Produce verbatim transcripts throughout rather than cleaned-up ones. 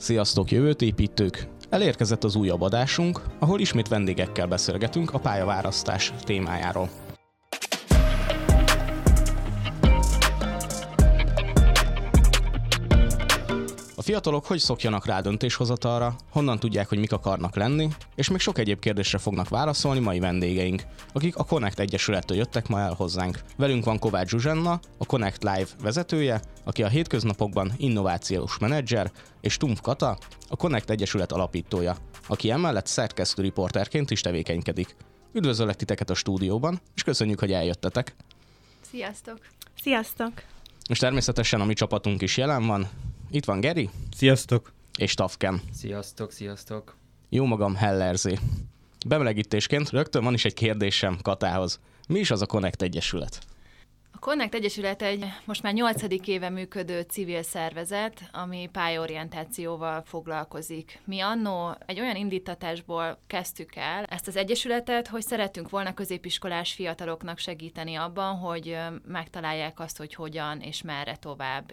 Sziasztok, jövőt építők! Elérkezett az újabb adásunk, ahol ismét vendégekkel beszélgetünk a pályaválasztás témájáról. A fiatalok hogy szokjanak rá döntéshozatalra, honnan tudják, hogy mik akarnak lenni, és még sok egyéb kérdésre fognak válaszolni mai vendégeink, akik a Connect Egyesülettől jöttek ma el hozzánk. Velünk van Kovács Zsuzsanna, a Connect Live vezetője, aki a hétköznapokban innovációs menedzser, és Tumf Kata, a Connect Egyesület alapítója, aki emellett szerkesztő riporterként is tevékenykedik. Üdvözöllek titeket a stúdióban, és köszönjük, hogy eljöttetek. Sziasztok! Sziasztok! És természetesen a mi csapatunk is jelen van. Itt van Geri. Sziasztok. És Tavken. Sziasztok, sziasztok. Jó magam, Hellerzi. Bemelegítésként rögtön van is egy kérdésem Katához. Mi is az a Connect Egyesület? A Connect Egyesület egy most már nyolcadik éve működő civil szervezet, ami pályaorientációval foglalkozik. Mi annó egy olyan indítatásból kezdtük el ezt az egyesületet, hogy szerettünk volna középiskolás fiataloknak segíteni abban, hogy megtalálják azt, hogy hogyan és merre tovább.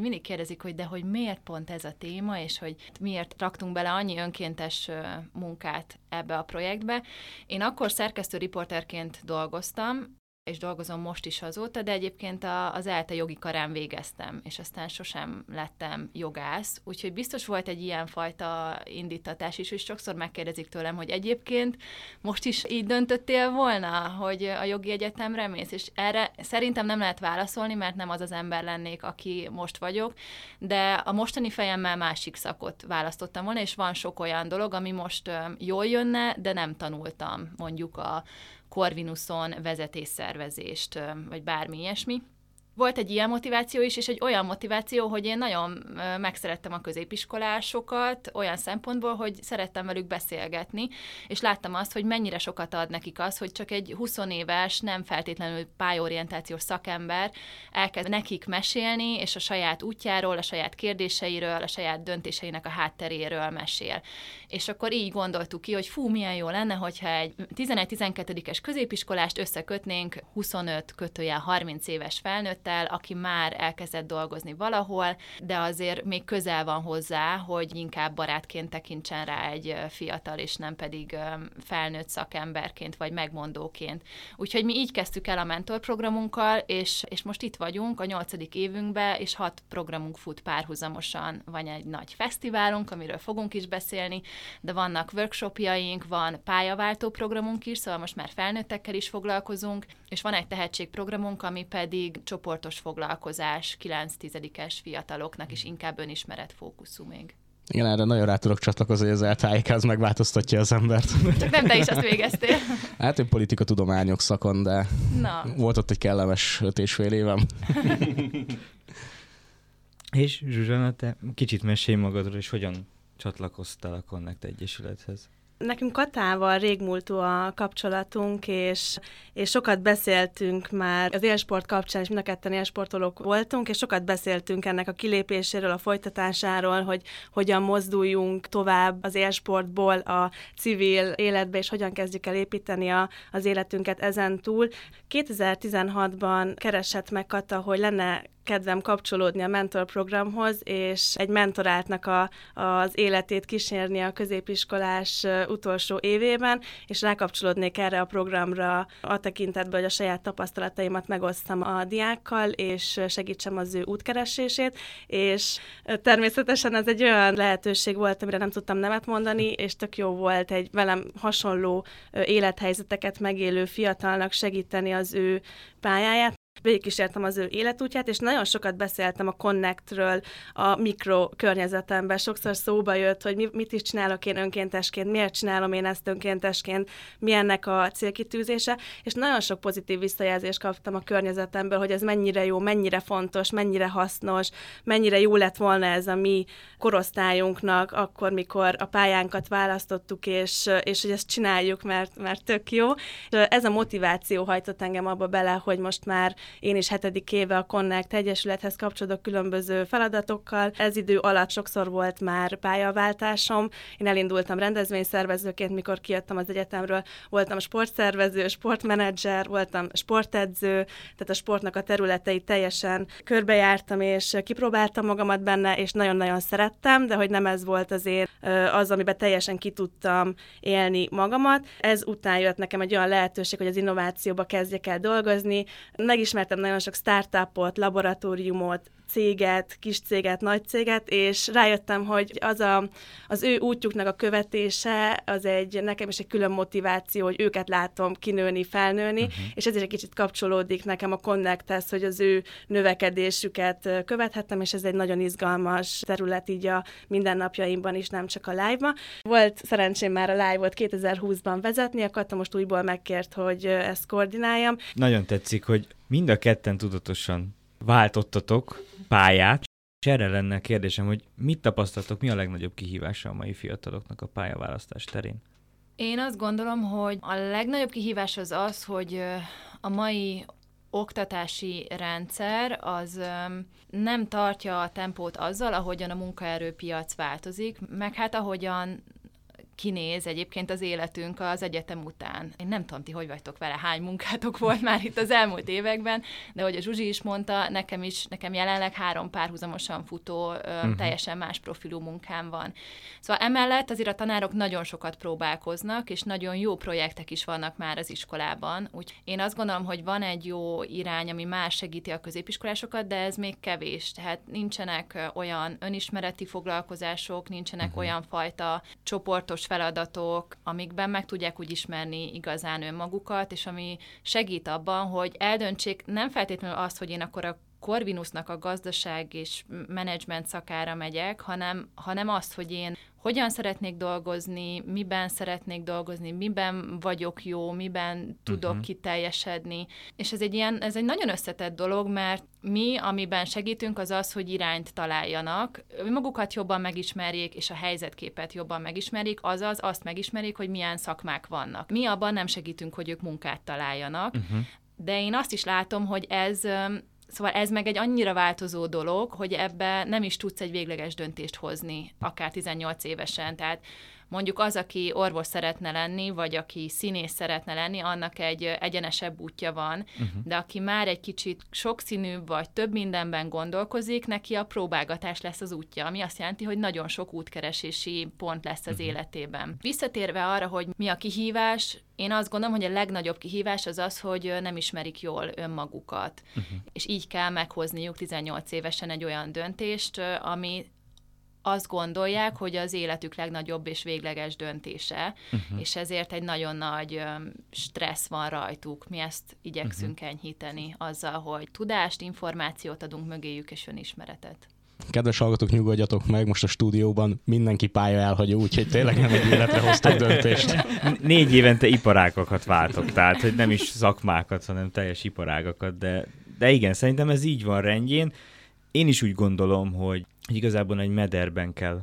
Mindig kérdezik, hogy de hogy miért pont ez a téma, és hogy miért raktunk bele annyi önkéntes munkát ebbe a projektbe. Én akkor szerkesztő riporterként dolgoztam, és dolgozom most is azóta, de egyébként az ELTE jogi karán végeztem, és aztán sosem lettem jogász, úgyhogy biztos volt egy ilyenfajta indítatás is, és sokszor megkérdezik tőlem, hogy egyébként most is így döntöttél volna, hogy a jogi egyetemre mész, és erre szerintem nem lehet válaszolni, mert nem az az ember lennék, aki most vagyok, de a mostani fejemmel másik szakot választottam volna, és van sok olyan dolog, ami most jól jönne, de nem tanultam, mondjuk a Corvinuson vezetésszervezést, vagy bármi ilyesmi. Volt egy ilyen motiváció is, és egy olyan motiváció, hogy én nagyon megszerettem a középiskolásokat olyan szempontból, hogy szerettem velük beszélgetni, és láttam azt, hogy mennyire sokat ad nekik az, hogy csak egy húsz éves, nem feltétlenül pályorientációs szakember elkezd nekik mesélni, és a saját útjáról, a saját kérdéseiről, a saját döntéseinek a hátteréről mesél. És akkor így gondoltuk ki, hogy fú, milyen jó lenne, hogyha egy tizenegy-tizenkettőes középiskolást összekötnénk huszonöt kötőjel harminc éves felnőtt, aki már elkezdett dolgozni valahol, de azért még közel van hozzá, hogy inkább barátként tekintsen rá egy fiatal, és nem pedig felnőtt szakemberként, vagy megmondóként. Úgyhogy mi így kezdtük el a mentorprogramunkkal, és, és most itt vagyunk a nyolcadik évünkben, és hat programunk fut párhuzamosan. Van egy nagy fesztiválunk, amiről fogunk is beszélni, de vannak workshopjaink, van pályaváltó programunk is, szóval most már felnőttekkel is foglalkozunk, és van egy tehetségprogramunk, ami pedig csoport sportos foglalkozás, kilenc-tízes fiataloknak is inkább önismeret fókuszú még. Igen, erre nagyon rá tudok csatlakozni, hogy az eltájékáz megváltoztatja az embert. Csak nem te is azt végeztél. Hát én politikatudományok szakon, de na, volt ott egy kellemes öt és fél évem. És Zsuzsanna, te kicsit mesélj magadról, és hogyan csatlakoztál a Connect Egyesülethez? Nekünk Katával régmúltú a kapcsolatunk, és, és sokat beszéltünk már az élsport kapcsán, és mind a ketten élsportolók voltunk, és sokat beszéltünk ennek a kilépéséről, a folytatásáról, hogy hogyan mozduljunk tovább az élsportból a civil életbe, és hogyan kezdjük el építeni a, az életünket ezen túl. kétezer-tizenhatban keresett meg Kata, hogy lenne kedvem kapcsolódni a mentorprogramhoz, és egy mentoráltnak a, az életét kísérni a középiskolás utolsó évében, és rákapcsolódnék erre a programra a tekintetben, hogy a saját tapasztalataimat megosztam a diákkal, és segítsem az ő útkeresését, és természetesen ez egy olyan lehetőség volt, amire nem tudtam nemet mondani, és tök jó volt egy velem hasonló élethelyzeteket megélő fiatalnak segíteni az ő pályáját. Végigkísértem az ő életútját, és nagyon sokat beszéltem a Connectről a mikrokörnyezetemben. Sokszor szóba jött, hogy mit is csinálok én önkéntesként, miért csinálom én ezt önkéntesként, milyennek a célkitűzése, és nagyon sok pozitív visszajelzést kaptam a környezetemből, hogy ez mennyire jó, mennyire fontos, mennyire hasznos, mennyire jó lett volna ez a mi korosztályunknak, akkor, mikor a pályánkat választottuk, és, és hogy ezt csináljuk, mert, mert tök jó. Ez a motiváció hajtott engem abba bele, hogy most már én is hetedik éve a Connect Egyesülethez kapcsolódok különböző feladatokkal. Ez idő alatt sokszor volt már pályaváltásom. Én elindultam rendezvényszervezőként, mikor kijöttem az egyetemről, voltam sportszervező, sportmenedzser, voltam sportedző, tehát a sportnak a területeit teljesen körbejártam, és kipróbáltam magamat benne, és nagyon-nagyon szerettem, de hogy nem ez volt azért az, amiben teljesen ki tudtam élni magamat. Ez után jött nekem egy olyan lehetőség, hogy az innovációba kezdjek el dolgozni. Megismertem nagyon sok startupot, laboratóriumot, céget, kis céget, nagy céget, és rájöttem, hogy az, a, az ő útjuknak a követése, az egy, nekem is egy külön motiváció, hogy őket látom kinőni, felnőni, uh-huh. és ez is egy kicsit kapcsolódik nekem a Connecthez, hogy az ő növekedésüket követhettem, és ez egy nagyon izgalmas terület így a mindennapjaimban is, nem csak a live-ban. Volt szerencsém már a live-ot kétezer-húszban vezetni, akkor most újból megkért, hogy ezt koordináljam. Nagyon tetszik, hogy mind a ketten tudatosan váltottatok pályát, és erre lenne a kérdésem, hogy mit tapasztaltok, mi a legnagyobb kihívása a mai fiataloknak a pályaválasztás terén? Én azt gondolom, hogy a legnagyobb kihívás az az, hogy a mai oktatási rendszer az nem tartja a tempót azzal, ahogyan a munkaerőpiac változik, meg hát ahogyan kinéz egyébként az életünk az egyetem után. Én nem tudom, ti hogy vagytok vele, hány munkátok volt már itt az elmúlt években, de hogy a Zsuzsi is mondta, nekem is, nekem jelenleg három párhuzamosan futó, uh-huh. teljesen más profilú munkám van. Szóval emellett azért a tanárok nagyon sokat próbálkoznak, és nagyon jó projektek is vannak már az iskolában. Úgy én azt gondolom, hogy van egy jó irány, ami már segíti a középiskolásokat, de ez még kevés. Tehát nincsenek olyan önismereti foglalkozások, nincsenek uh-huh. olyan fajta csoportos feladatok, amikben meg tudják úgy ismerni igazán önmagukat, és ami segít abban, hogy eldöntsék nem feltétlenül azt, hogy én akkor a Corvinusnak a gazdaság és menedzsment szakára megyek, hanem, hanem azt, hogy én hogyan szeretnék dolgozni, miben szeretnék dolgozni, miben vagyok jó, miben tudok uh-huh. kiteljesedni. És ez egy, ilyen, ez egy nagyon összetett dolog, mert mi, amiben segítünk, az az, hogy irányt találjanak, magukat jobban megismerjék, és a helyzetképet jobban megismerjék, azaz azt megismerjék, hogy milyen szakmák vannak. Mi abban nem segítünk, hogy ők munkát találjanak, uh-huh. de én azt is látom, hogy ez... Szóval ez meg egy annyira változó dolog, hogy ebbe nem is tudsz egy végleges döntést hozni, akár tizennyolc évesen. Tehát mondjuk az, aki orvos szeretne lenni, vagy aki színész szeretne lenni, annak egy egyenesebb útja van, uh-huh. de aki már egy kicsit sokszínűbb, vagy több mindenben gondolkozik, neki a próbálgatás lesz az útja, ami azt jelenti, hogy nagyon sok útkeresési pont lesz az uh-huh. életében. Visszatérve arra, hogy mi a kihívás, én azt gondolom, hogy a legnagyobb kihívás az az, hogy nem ismerik jól önmagukat, uh-huh. és így kell meghozniuk tizennyolc évesen egy olyan döntést, ami... azt gondolják, hogy az életük legnagyobb és végleges döntése, uh-huh. és ezért egy nagyon nagy stressz van rajtuk. Mi ezt igyekszünk uh-huh. enyhíteni azzal, hogy tudást, információt adunk mögéjük és önismeretet. Kedves hallgatók, nyugodjatok meg, most a stúdióban mindenki pálya elhagyó, úgyhogy tényleg nem egy életre hoztak döntést. Négy évente iparágakat váltok, tehát hogy nem is szakmákat, hanem teljes iparágakat, de, de igen, szerintem ez így van rendjén. Én is úgy gondolom, hogy igazából egy mederben kell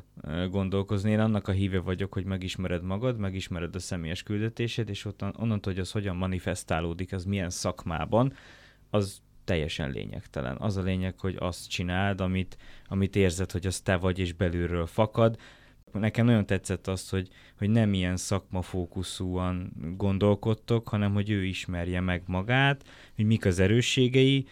gondolkozni. Én annak a híve vagyok, hogy megismered magad, megismered a személyes küldetésed, és ott onnantól, hogy az hogyan manifestálódik, az milyen szakmában, az teljesen lényegtelen. Az a lényeg, hogy azt csináld, amit, amit érzed, hogy az te vagy, és belülről fakad. Nekem nagyon tetszett az, hogy, hogy nem ilyen szakmafókuszúan gondolkodtok, hanem hogy ő ismerje meg magát, hogy mik az erősségei,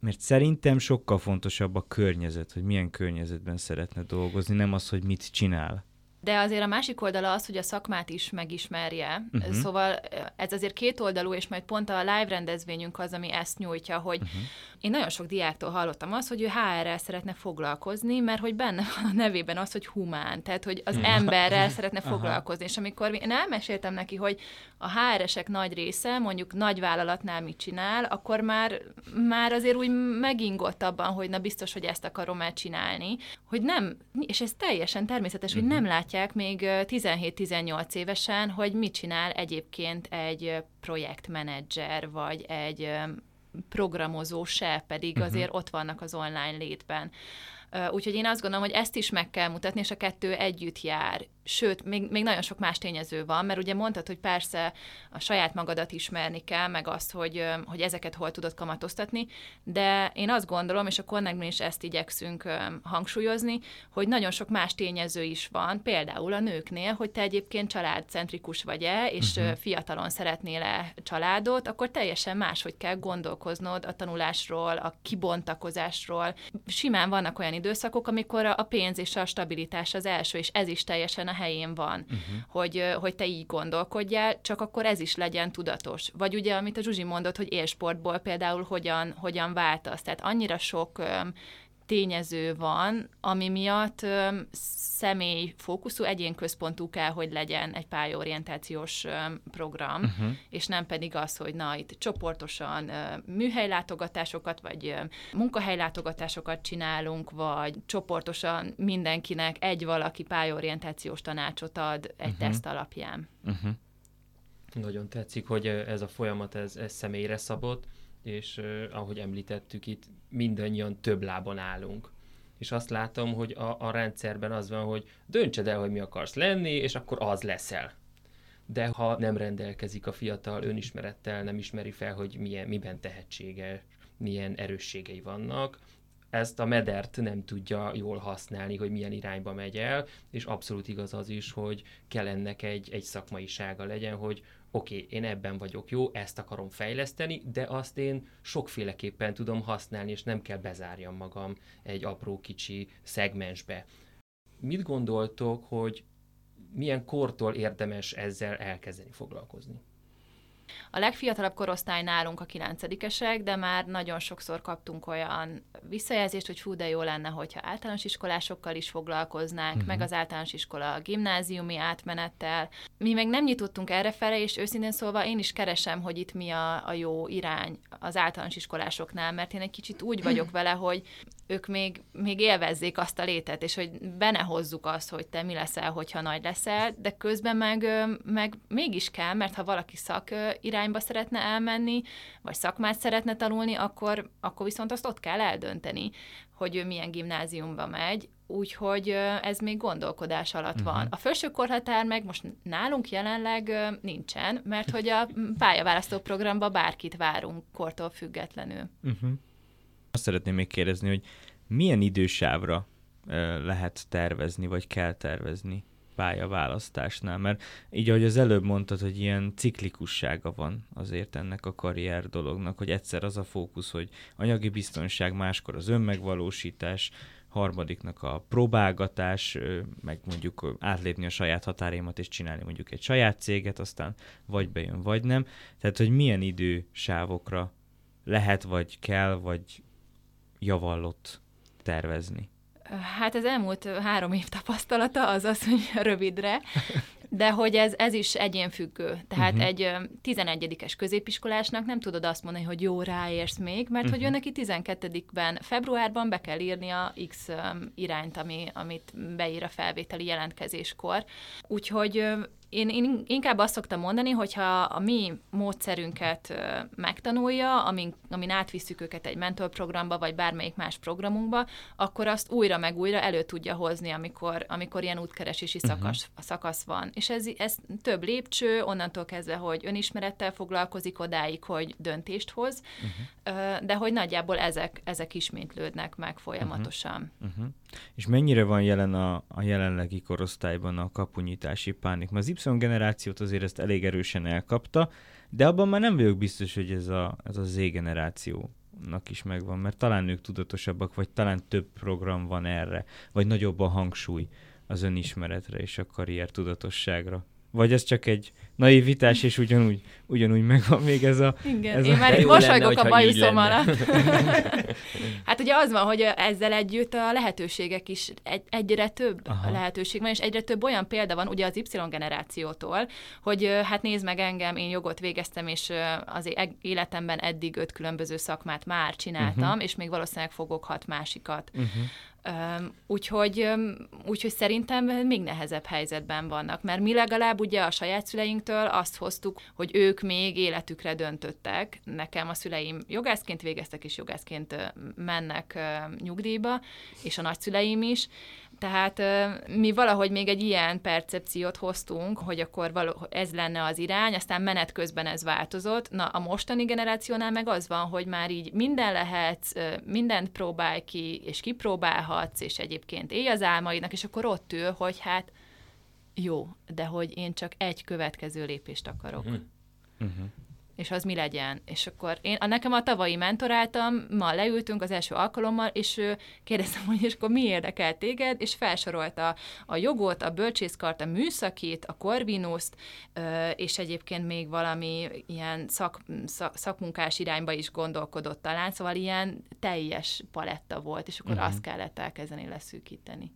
mert szerintem sokkal fontosabb a környezet, hogy milyen környezetben szeretne dolgozni, nem az, hogy mit csinál. De azért a másik oldala az, hogy a szakmát is megismerje. Uh-huh. Szóval ez azért kétoldalú, és majd pont a live rendezvényünk az, ami ezt nyújtja, hogy uh-huh. én nagyon sok diáktól hallottam azt, hogy ő há er-rel szeretne foglalkozni, mert hogy benne van a nevében az, hogy humán, tehát hogy az uh-huh. emberrel szeretne uh-huh. foglalkozni. És amikor én elmeséltem neki, hogy a há er-esek nagy része mondjuk nagy vállalatnál mit csinál, akkor már, már azért úgy megingott abban, hogy na biztos, hogy ezt akarom elcsinálni, hogy nem, és ez teljesen természetes, uh-huh. hogy nem látják még tizenhét-tizennyolc évesen, hogy mit csinál egyébként egy projektmenedzser, vagy egy programozó se, pedig uh-huh. azért ott vannak az online létben. Úgyhogy én azt gondolom, hogy ezt is meg kell mutatni, és a kettő együtt jár. Sőt, még, még nagyon sok más tényező van, mert ugye mondtad, hogy persze a saját magadat ismerni kell, meg azt, hogy, hogy ezeket hol tudod kamatoztatni, de én azt gondolom, és a Connectben is ezt igyekszünk hangsúlyozni, hogy nagyon sok más tényező is van, például a nőknél, hogy te egyébként családcentrikus vagy-e, és uh-huh. fiatalon szeretnél-e családot, akkor teljesen máshogy kell gondolkoznod a tanulásról, a kibontakozásról. Simán vannak olyan időszakok, amikor a pénz és a stabilitás az első, és ez is teljesen a helyén van, uh-huh. hogy, hogy te így gondolkodjál, csak akkor ez is legyen tudatos. Vagy ugye, amit a Zsuzsi mondott, hogy élsportból például hogyan, hogyan váltasz. Tehát annyira sok öm, tényező van, ami miatt öm, személy fókuszú, egyén központú kell, hogy legyen egy pályaorientációs öm, program, uh-huh. és nem pedig az, hogy na, itt csoportosan öm, műhelylátogatásokat, vagy öm, munkahelylátogatásokat csinálunk, vagy csoportosan mindenkinek egy valaki pályaorientációs tanácsot ad egy uh-huh. teszt alapján. Uh-huh. Nagyon tetszik, hogy ez a folyamat, ez, ez személyre szabott, és eh, ahogy említettük itt, mindannyian több lábon állunk. És azt látom, hogy a, a rendszerben az van, hogy döntsed el, hogy mi akarsz lenni, és akkor az leszel. De ha nem rendelkezik a fiatal önismerettel, nem ismeri fel, hogy milyen, miben tehetsége, milyen erősségei vannak, ezt a medert nem tudja jól használni, hogy milyen irányba megy el, és abszolút igaz az is, hogy kell ennek egy, egy szakmaisága legyen, hogy oké, okay, én ebben vagyok jó, ezt akarom fejleszteni, de azt én sokféleképpen tudom használni, és nem kell bezárjam magam egy apró kicsi szegmensbe. Mit gondoltok, hogy milyen kortól érdemes ezzel elkezdeni foglalkozni? A legfiatalabb korosztály nálunk a kilencedikesek, de már nagyon sokszor kaptunk olyan visszajelzést, hogy fú, de jó lenne, hogyha általános iskolásokkal is foglalkoznánk, uh-huh. meg az általános iskola a gimnáziumi átmenettel. Mi meg nem nyitottunk errefele, és őszintén szólva én is keresem, hogy itt mi a, a jó irány az általános iskolásoknál, mert én egy kicsit úgy vagyok vele, hogy ők még, még élvezzék azt a létet, és hogy benne hozzuk azt, hogy te mi leszel, hogyha nagy leszel, de közben meg, meg mégis kell, mert ha valaki szak irányba szeretne elmenni, vagy szakmát szeretne tanulni, akkor, akkor viszont azt ott kell eldönteni, hogy ő milyen gimnáziumba megy, úgyhogy ez még gondolkodás alatt uh-huh. van. A felső korhatár meg most nálunk jelenleg nincsen, mert hogy a pályaválasztó programba bárkit várunk kortól függetlenül. Uh-huh. Azt szeretném még kérdezni, hogy milyen idősávra lehet tervezni, vagy kell tervezni pályaválasztásnál, mert így, ahogy az előbb mondtad, hogy ilyen ciklikussága van azért ennek a karrier dolognak, hogy egyszer az a fókusz, hogy anyagi biztonság, máskor az önmegvalósítás, harmadiknak a próbálgatás, meg mondjuk átlépni a saját határémat és csinálni mondjuk egy saját céget, aztán vagy bejön, vagy nem. Tehát, hogy milyen idősávokra lehet, vagy kell, vagy javallott tervezni. Hát az elmúlt három év tapasztalata az az, hogy rövidre, de hogy ez, ez is egyénfüggő. Tehát uh-huh. egy tizenegyedikes középiskolásnak nem tudod azt mondani, hogy jó, ráérsz még, mert uh-huh. hogy ő neki tizenkettedikben februárban be kell írni a X irányt, ami, amit beír a felvételi jelentkezéskor. Úgyhogy Én, én inkább azt szoktam mondani, hogyha a mi módszerünket megtanulja, amin, amin átvisszük őket egy mentorprogramba, vagy bármelyik más programunkba, akkor azt újra meg újra elő tudja hozni, amikor, amikor ilyen útkeresési szakasz, uh-huh. szakasz van. És ez, ez több lépcső, onnantól kezdve, hogy önismerettel foglalkozik odáig, hogy döntést hoz, uh-huh. de hogy nagyjából ezek, ezek ismétlődnek meg folyamatosan. Uh-huh. Uh-huh. És mennyire van jelen a, a jelenlegi korosztályban a kapunyítási pánik? Az Y generációt azért ezt elég erősen elkapta, de abban már nem vagyok biztos, hogy ez a, ez a Z generációnak is megvan, mert talán ők tudatosabbak, vagy talán több program van erre, vagy nagyobb a hangsúly az önismeretre és a karrier tudatosságra. Vagy ez csak egy naivitás, és ugyanúgy, ugyanúgy megvan még ez a... Igen, ez én a... már itt mosolygok lenne, a bajuszom alatt. Hát ugye az van, hogy ezzel együtt a lehetőségek is egy, egyre több Aha. lehetőség van, és egyre több olyan példa van ugye az Y generációtól, hogy hát nézd meg engem, én jogot végeztem, és az életemben eddig öt különböző szakmát már csináltam, uh-huh. és még valószínűleg fogok hat másikat. Uh-huh. Úgyhogy, úgyhogy szerintem még nehezebb helyzetben vannak, mert mi legalább ugye a saját szüleinktől azt hoztuk, hogy ők még életükre döntöttek. Nekem a szüleim jogászként végeztek, és jogászként mennek nyugdíjba, és a nagyszüleim is. Tehát mi valahogy még egy ilyen percepciót hoztunk, hogy akkor való, ez lenne az irány, aztán menet közben ez változott. Na, a mostani generációnál meg az van, hogy már így minden lehetsz, mindent próbálj ki, és kipróbálhatsz, és egyébként élj az álmaidnak, és akkor ott ül, hogy hát jó, de hogy én csak egy következő lépést akarok. Uh-huh. Uh-huh. És az mi legyen. És akkor én, nekem a tavalyi mentoráltam, ma leültünk az első alkalommal, és kérdeztem, hogy és akkor mi érdekel téged, és felsorolta a jogot, a bölcsészkart, a műszakit, a Corvinust, és egyébként még valami ilyen szak, szak, szakmunkás irányba is gondolkodott talán, szóval ilyen teljes paletta volt, és akkor uh-huh. azt kellett elkezdeni leszűkíteni.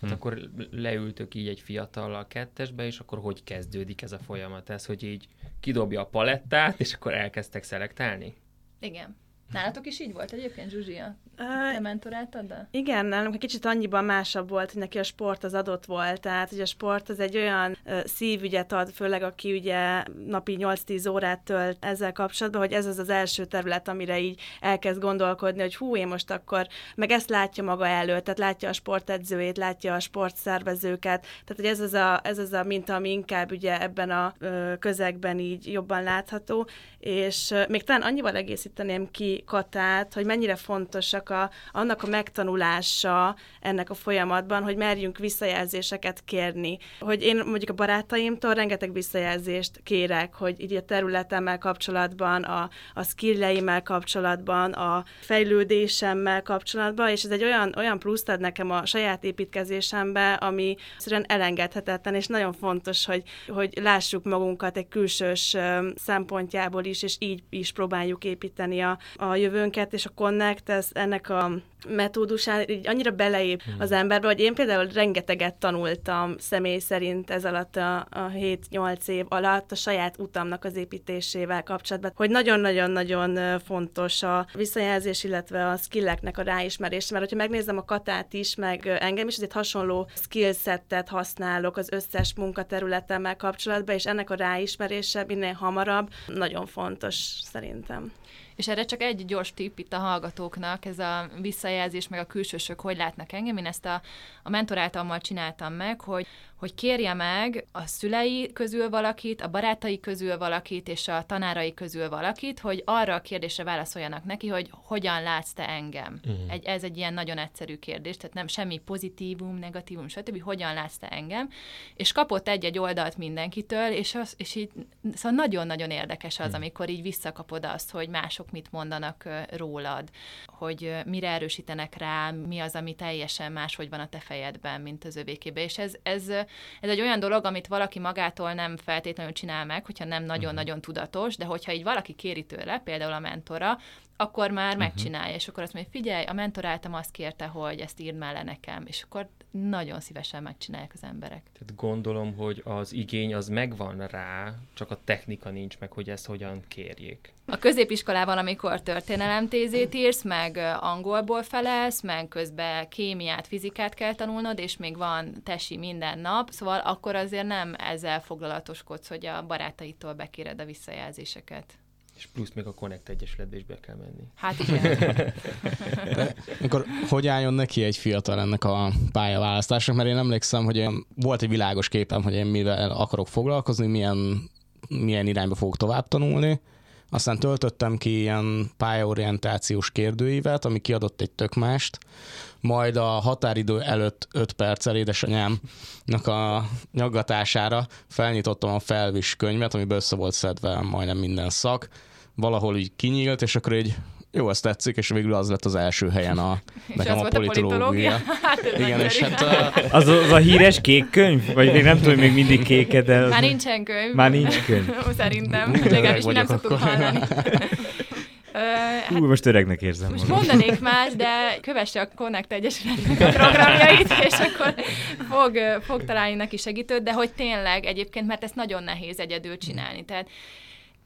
Hát hmm. akkor leültök így egy fiatallal kettesbe, és akkor hogy kezdődik ez a folyamat? Ez, hogy így kidobja a palettát, és akkor elkezdtek szelektálni? Igen. Nálatok is így volt egyébként, Zsuzsia? Te mentoráltad? De? Igen, nálunk kicsit annyiban másabb volt, hogy neki a sport az adott volt, tehát ugye a sport az egy olyan ö, szívügyet ad, főleg aki ugye napi nyolc-tíz órát tölt ezzel kapcsolatban, hogy ez az az első terület, amire így elkezd gondolkodni, hogy hú, én most akkor, meg ezt látja maga előtt, tehát látja a sportedzőjét, látja a sportszervezőket, tehát hogy ez az a, ez az a minta, ami inkább ugye ebben a ö, közegben így jobban látható, és ö, még talán annyival egészíteném ki Katát, hogy mennyire fontosak A, annak a megtanulása ennek a folyamatban, hogy merjünk visszajelzéseket kérni. Hogy én mondjuk a barátaimtól rengeteg visszajelzést kérek, hogy így a területemmel kapcsolatban, a, a skilleimmel kapcsolatban, a fejlődésemmel kapcsolatban, és ez egy olyan, olyan pluszt ad nekem a saját építkezésembe, ami szerintem elengedhetetlen, és nagyon fontos, hogy, hogy lássuk magunkat egy külsős szempontjából is, és így is próbáljuk építeni a, a jövőnket, és a Connect, ez ennek a metódusán így annyira beleép hmm. az emberbe, hogy én például rengeteget tanultam személy szerint ez alatt a, a hét-nyolc év alatt a saját utamnak az építésével kapcsolatban, hogy nagyon-nagyon-nagyon fontos a visszajelzés, illetve a skilleknek a ráismerés, mert hogyha megnézem a Katát is, meg engem is, azért hasonló skillsettet használok az összes munkaterületemmel kapcsolatban, és ennek a ráismerése minél hamarabb nagyon fontos szerintem. És erre csak egy gyors tipp itt a hallgatóknak, ez a visszajelzés, meg a külsősök hogy látnak engem. Én ezt a, a mentoráltammal csináltam meg, hogy, hogy kérje meg a szülei közül valakit, a barátai közül valakit, és a tanárai közül valakit, hogy arra a kérdésre válaszoljanak neki, hogy hogyan látsz te engem. Mm. Egy, ez egy ilyen nagyon egyszerű kérdés, tehát nem semmi pozitívum, negatívum, stb. Hogyan látsz te engem. És kapott egy-egy oldalt mindenkitől, és, az, és így, szóval nagyon-nagyon érdekes az, mm. amikor így visszakapod azt, hogy mások mit mondanak rólad, hogy mire erősítenek rá, mi az, ami teljesen máshogy van a te fejedben, mint az övékében. És ez, ez, ez egy olyan dolog, amit valaki magától nem feltétlenül csinál meg, hogyha nem nagyon-nagyon uh-huh. tudatos, de hogyha így valaki kéri tőle, például a mentora, akkor már uh-huh. megcsinálja, és akkor azt mondja, figyelj, a mentoráltam azt kérte, hogy ezt írd mellé nekem, és akkor nagyon szívesen megcsinálják az emberek. Tehát gondolom, hogy az igény az megvan rá, csak a technika nincs meg, hogy ezt hogyan kérjék. A középiskolában, amikor történelemtézét írsz, meg angolból felelsz, meg közben kémiát, fizikát kell tanulnod, és még van tesi minden nap, szóval akkor azért nem ezzel foglalatoskodsz, hogy a barátaitól bekéred a visszajelzéseket. És plusz még a Connect Egyesületbe is be kell menni. Hát igen. De akkor hogy álljon neki egy fiatal ennek a pályaválasztásnak? Mert én emlékszem, hogy volt egy világos képem, hogy én mivel akarok foglalkozni, milyen, milyen irányba fogok tovább tanulni. Aztán töltöttem ki ilyen pályaorientációs kérdőívet, ami kiadott egy tök mást. Majd a határidő előtt öt perccel édesanyámnak a nyaggatására felnyitottam a Felvis könyvet, amiben össze volt szedve majdnem minden szak. Valahol így kinyílt, és akkor így jó, ezt tetszik, és végül az lett az első helyen a, nekem a politológia. A politológia. Igen, és hát a... Az, az a híres kék könyv? Vagy még nem tudom, még mindig kéket, de... Az... Már nincsen könyv. Már nincs könyv. Szerintem. Legalábbis mi nem szoktuk hallani. Hú, uh, most öregnek érzem. Most magam. Mondanék más, de kövesse a Connect Egyesületnek a programjait, és akkor fog, fog találni neki segítőt, de hogy tényleg egyébként, mert ezt nagyon nehéz egyedül csinálni. Tehát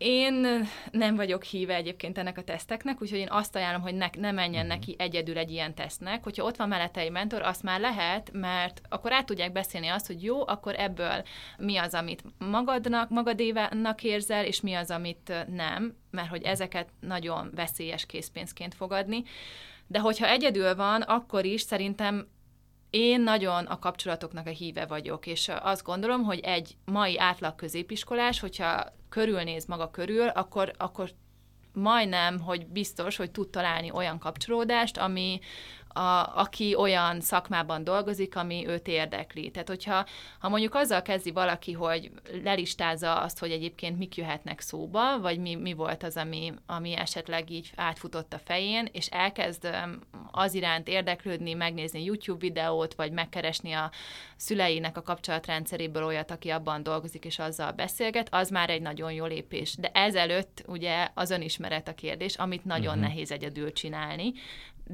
Én nem vagyok híve egyébként ennek a teszteknek, úgyhogy én azt ajánlom, hogy ne, ne menjen neki egyedül egy ilyen tesztnek. Hogyha ott van mellette egy mentor, azt már lehet, mert akkor át tudják beszélni azt, hogy jó, akkor ebből mi az, amit magadnak, magadévának érzel, és mi az, amit nem, mert hogy ezeket nagyon veszélyes készpénzként fogadni. De hogyha egyedül van, akkor is szerintem én nagyon a kapcsolatoknak a híve vagyok, és azt gondolom, hogy egy mai átlag középiskolás, hogyha körülnéz maga körül, akkor, akkor majdnem, hogy biztos, hogy tud találni olyan kapcsolódást, ami, a, aki olyan szakmában dolgozik, ami őt érdekli. Tehát, hogyha ha mondjuk azzal kezdi valaki, hogy lelistázza azt, hogy egyébként mik jöhetnek szóba, vagy mi, mi volt az, ami, ami esetleg így átfutott a fején, és elkezd az iránt érdeklődni, megnézni YouTube videót, vagy megkeresni a szüleinek a kapcsolatrendszeréből olyat, aki abban dolgozik, és azzal beszélget, az már egy nagyon jó lépés. De ezelőtt ugye az önismeret a kérdés, amit nagyon uh-huh. nehéz egyedül csinálni,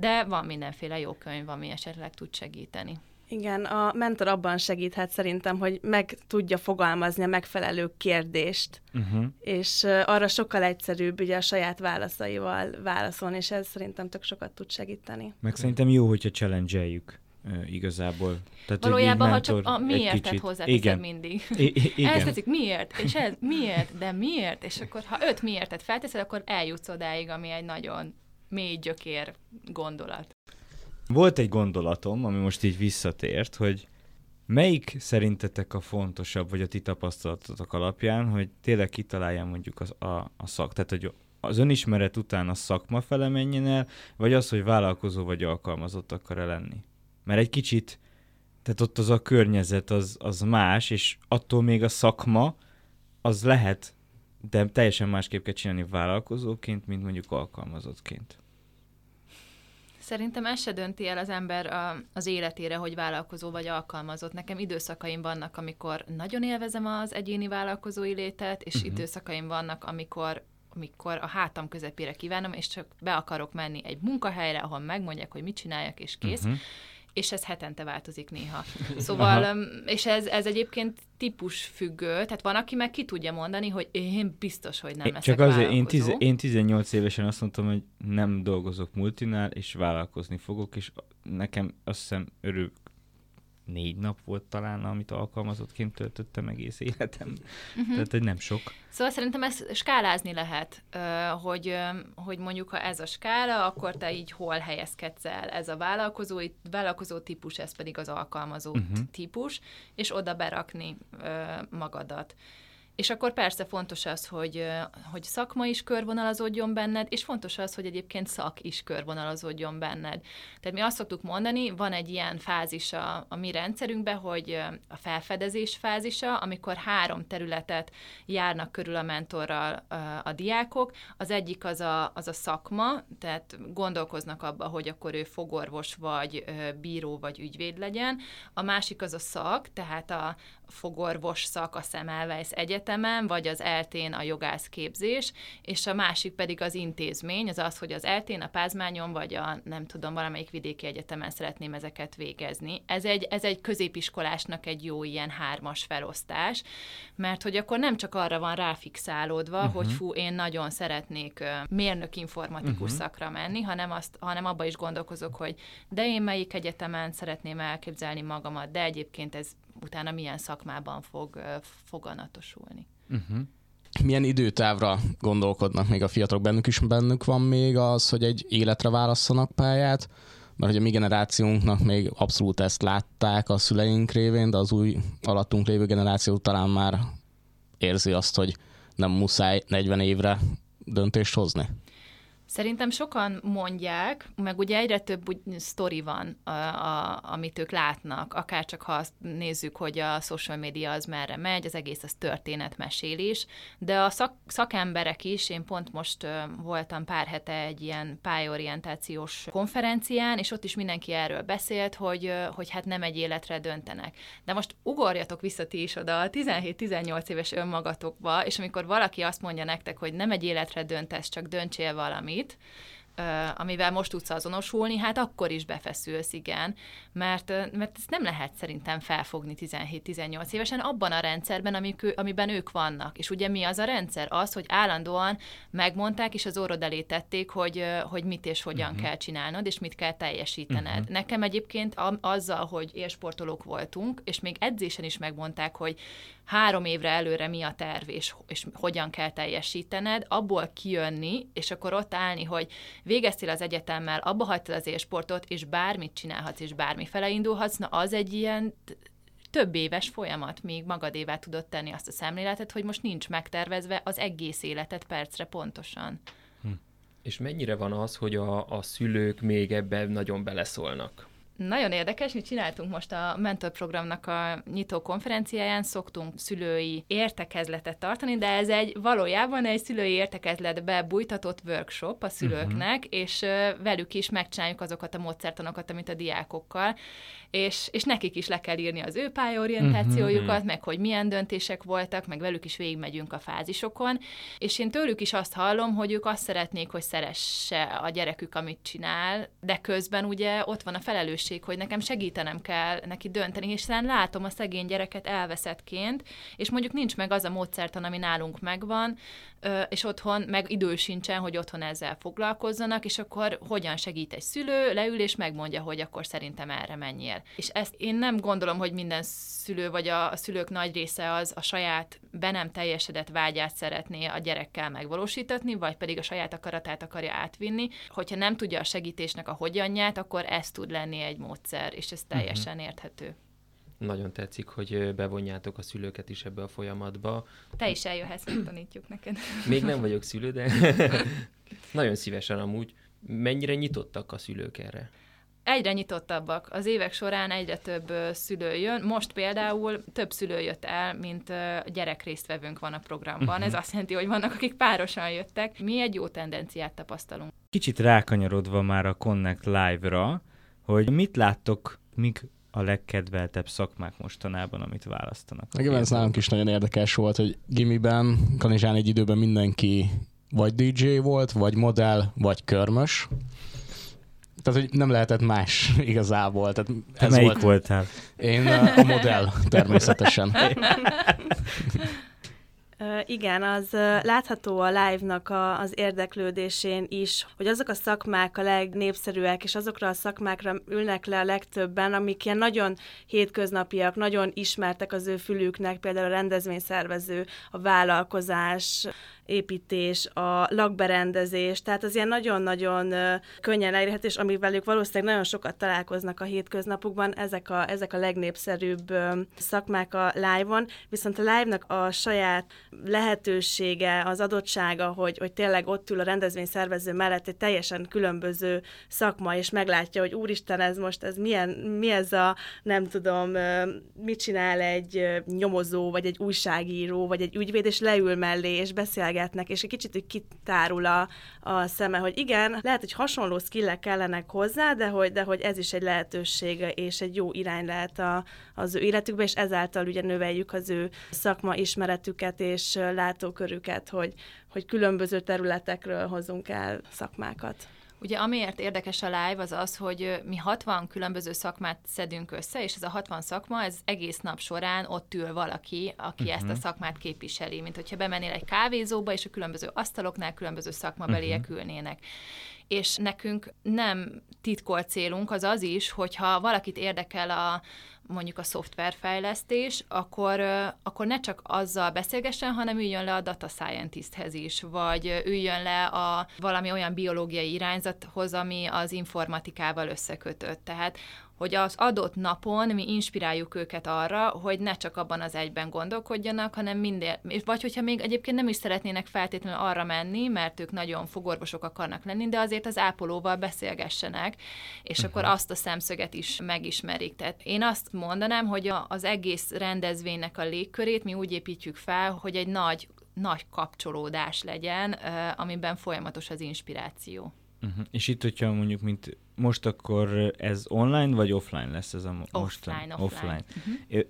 de van mindenféle jó könyv, ami esetleg tud segíteni. Igen, a mentor abban segíthet szerintem, hogy meg tudja fogalmazni a megfelelő kérdést, uh-huh. és arra sokkal egyszerűbb ugye a saját válaszaival válaszolni, és ez szerintem tök sokat tud segíteni. Meg szerintem jó, hogyha challenge-eljük igazából. Tehát valójában, ha csak a miértet hozzáteszed mindig. I- igen. Ez teszik, miért, és ez miért, de miért, és akkor ha öt miértet felteszed, akkor eljutsz odáig, ami egy nagyon mély gyökér gondolat. Volt egy gondolatom, ami most így visszatért, hogy melyik szerintetek a fontosabb, vagy a ti tapasztalatotok alapján, hogy tényleg kitaláljam mondjuk az, a, a szak, tehát hogy az önismeret után a szakma fele menjen el, vagy az, hogy vállalkozó vagy alkalmazott akar-e lenni. Mert egy kicsit, tehát ott az a környezet az, az más, és attól még a szakma az lehet, de teljesen másképp kell csinálni vállalkozóként, mint mondjuk alkalmazottként. Szerintem ez se dönti el az ember a, az életére, hogy vállalkozó vagy alkalmazott. Nekem időszakaim vannak, amikor nagyon élvezem az egyéni vállalkozói létet, és uh-huh. időszakaim vannak, amikor, amikor a hátam közepére kívánom, és csak be akarok menni egy munkahelyre, ahol megmondják, hogy mit csináljak, és kész. Uh-huh. És ez hetente változik néha. Szóval, Aha. és ez, ez egyébként típusfüggő, tehát van, aki meg ki tudja mondani, hogy én biztos, hogy nem leszek csak azért én, tiz, én tizennyolc évesen azt mondtam, hogy nem dolgozok multinál, és vállalkozni fogok, és nekem azt hiszem örök négy nap volt talán, amit alkalmazottként töltöttem egész életem. Uh-huh. Tehát, hogy nem sok. Szóval szerintem ezt skálázni lehet, hogy, hogy mondjuk, ha ez a skála, akkor te így hol helyezkedsz el. Ez a vállalkozói, vállalkozó típus, ez pedig az alkalmazó uh-huh. típus, és oda berakni magadat. És akkor persze fontos az, hogy, hogy szakma is körvonalazódjon benned, és fontos az, hogy egyébként szak is körvonalazódjon benned. Tehát mi azt szoktuk mondani, van egy ilyen fázis a, a mi rendszerünkben, hogy a felfedezés fázisa, amikor három területet járnak körül a mentorral a, a diákok. Az egyik az a, az a szakma, tehát gondolkoznak abba, hogy akkor ő fogorvos, vagy bíró, vagy ügyvéd legyen. A másik az a szak, tehát a fogorvos szak a Semmelweis Egyetemen, vagy az é el té-n a jogászképzés, és a másik pedig az intézmény, az az, hogy az é el té-n, a Pázmányon, vagy a nem tudom, valamelyik vidéki egyetemen szeretném ezeket végezni. Ez egy, ez egy középiskolásnak egy jó ilyen hármas felosztás, mert hogy akkor nem csak arra van ráfixálódva, uh-huh. hogy fú, én nagyon szeretnék mérnök informatikus uh-huh. szakra menni, hanem, azt, hanem abba is gondolkozok, hogy de én melyik egyetemen szeretném elképzelni magamat, de egyébként ez utána milyen szakmában fog foganatosulni. Uh-huh. Milyen időtávra gondolkodnak még a fiatalok? Bennük is bennük van még az, hogy egy életre válasszanak pályát, mert hogy a mi generációnknak még abszolút ezt látták a szüleink révén, de az új alattunk lévő generáció talán már érzi azt, hogy nem muszáj negyven évre döntést hozni. Szerintem sokan mondják, meg ugye egyre több úgy, sztori van, a, a, amit ők látnak, akárcsak ha azt nézzük, hogy a social media az merre megy, az egész az történetmesélés, de a szak, szakemberek is, én pont most ö, voltam pár hete egy ilyen pályorientációs konferencián, és ott is mindenki erről beszélt, hogy, ö, hogy hát nem egy életre döntenek. De most ugorjatok vissza ti is oda a tizenhét-tizennyolc éves önmagatokba, és amikor valaki azt mondja nektek, hogy nem egy életre döntesz, csak döntsél valamit, amivel most tudsz azonosulni, hát akkor is befeszülsz, igen, mert, mert ezt nem lehet szerintem felfogni tizenhét-tizennyolc évesen abban a rendszerben, amik, amiben ők vannak. És ugye mi az a rendszer? Az, hogy állandóan megmondták, és az orrod elé tették, hogy, hogy mit és hogyan uh-huh. kell csinálnod, és mit kell teljesítened. Uh-huh. Nekem egyébként azzal, hogy élsportolók voltunk, és még edzésen is megmondták, hogy három évre előre mi a terv, és, és hogyan kell teljesítened, abból kijönni, és akkor ott állni, hogy végeztél az egyetemmel, abba hagytad az élsportot, és bármit csinálhatsz, és bármifele indulhatsz, na az egy ilyen több éves folyamat, míg magadévá tudod tenni azt a szemléletet, hogy most nincs megtervezve az egész életet percre pontosan. Hm. És mennyire van az, hogy a, a szülők még ebben nagyon beleszólnak? Nagyon érdekes, mi csináltunk most a mentorprogramnak a nyitó konferenciáján, szoktunk szülői értekezletet tartani, de ez egy valójában egy szülői értekezletbe bújtatott workshop a szülőknek, uh-huh. és velük is megcsináljuk azokat a módszertanokat, amit a diákokkal, és, és nekik is le kell írni az ő pályaorientációjukat, uh-huh. meg hogy milyen döntések voltak, meg velük is végigmegyünk a fázisokon, és én tőlük is azt hallom, hogy ők azt szeretnék, hogy szeresse a gyerekük, amit csinál, de közben ugye ott van a felelősség, hogy nekem segítenem kell neki dönteni, és hiszen látom a szegény gyereket elveszettként, és mondjuk nincs meg az a módszertan, ami nálunk megvan, és otthon, meg idő sincsen, hogy otthon ezzel foglalkozzanak, és akkor hogyan segít egy szülő, leül és megmondja, hogy akkor szerintem erre menjél. És ezt én nem gondolom, hogy minden szülő, vagy a, a szülők nagy része az a saját be nem teljesedett vágyát szeretné a gyerekkel megvalósítatni, vagy pedig a saját akaratát akarja átvinni. Hogyha nem tudja a segítésnek a hogyanját, akkor ez tud lenni egy módszer, és ez teljesen uh-huh. érthető. Nagyon tetszik, hogy bevonjátok a szülőket is ebbe a folyamatba. Te is eljöhetsz, tanítjuk neked. Még nem vagyok szülő, de nagyon szívesen amúgy. Mennyire nyitottak a szülők erre? Egyre nyitottabbak. Az évek során egyre több szülő jön. Most például több szülő jött el, mint gyerek résztvevőnk van a programban. Uh-huh. Ez azt jelenti, hogy vannak, akik párosan jöttek. Mi egy jó tendenciát tapasztalunk. Kicsit rákanyarodva már a Connect Live-ra, hogy mit láttok, mik a legkedveltebb szakmák mostanában, amit választanak? Nekem ez nálunk is nagyon érdekes volt, hogy gimiben, Kanizsán egy időben mindenki vagy dé dzsé volt, vagy modell, vagy körmös. Tehát, hogy nem lehetett más igazából. Tehát ez melyik volt. voltál? Én a modell, természetesen. Igen, az látható a live-nak a, az érdeklődésén is, hogy azok a szakmák a legnépszerűek, és azokra a szakmákra ülnek le a legtöbben, amik ilyen nagyon hétköznapiak, nagyon ismertek az ő fülüknek, például a rendezvényszervező, a vállalkozás, építés, a lakberendezés, tehát az ilyen nagyon-nagyon könnyen elérhető, és amivel ők valószínűleg nagyon sokat találkoznak a hétköznapokban, ezek a, ezek a legnépszerűbb szakmák a live-on, viszont a live-nak a saját lehetősége, az adottsága, hogy, hogy tényleg ott ül a rendezvényszervező mellett egy teljesen különböző szakma, és meglátja, hogy úristen, ez most, ez milyen, mi ez a, nem tudom, mit csinál egy nyomozó, vagy egy újságíró, vagy egy ügyvéd, és leül mellé, és beszél és egy kicsit így kitárul a, a szeme, hogy igen, lehet, hogy hasonló skillek kellenek hozzá, de hogy, de hogy ez is egy lehetőség, és egy jó irány lehet a, az ő életükbe, és ezáltal ugye növeljük az ő szakma ismeretüket és látókörüket, hogy, hogy különböző területekről hozunk el szakmákat. Ugye amiért érdekes a live az az, hogy mi hatvan különböző szakmát szedünk össze, és ez a hatvan szakma, ez egész nap során ott ül valaki, aki uh-huh. ezt a szakmát képviseli, mint hogyha bemennél egy kávézóba, és a különböző asztaloknál különböző szakmabeliek uh-huh. ülnének. És nekünk nem titkolt célunk az az is, hogyha valakit érdekel a mondjuk a szoftverfejlesztés, akkor, akkor ne csak azzal beszélgessen, hanem üljön le a data scientisthez is, vagy üljön le a valami olyan biológiai irányzathoz, ami az informatikával összekötött. Tehát hogy az adott napon mi inspiráljuk őket arra, hogy ne csak abban az egyben gondolkodjanak, hanem minden, vagy hogyha még egyébként nem is szeretnének feltétlenül arra menni, mert ők nagyon fogorvosok akarnak lenni, de azért az ápolóval beszélgessenek, és uh-huh. akkor azt a szemszöget is megismerik. Tehát én azt mondanám, hogy az egész rendezvénynek a légkörét mi úgy építjük fel, hogy egy nagy, nagy kapcsolódás legyen, amiben folyamatos az inspiráció. Uh-huh. És itt, hogyha mondjuk, mint most akkor ez online vagy offline lesz ez a mostani? Offline, offline. offline. Uh-huh.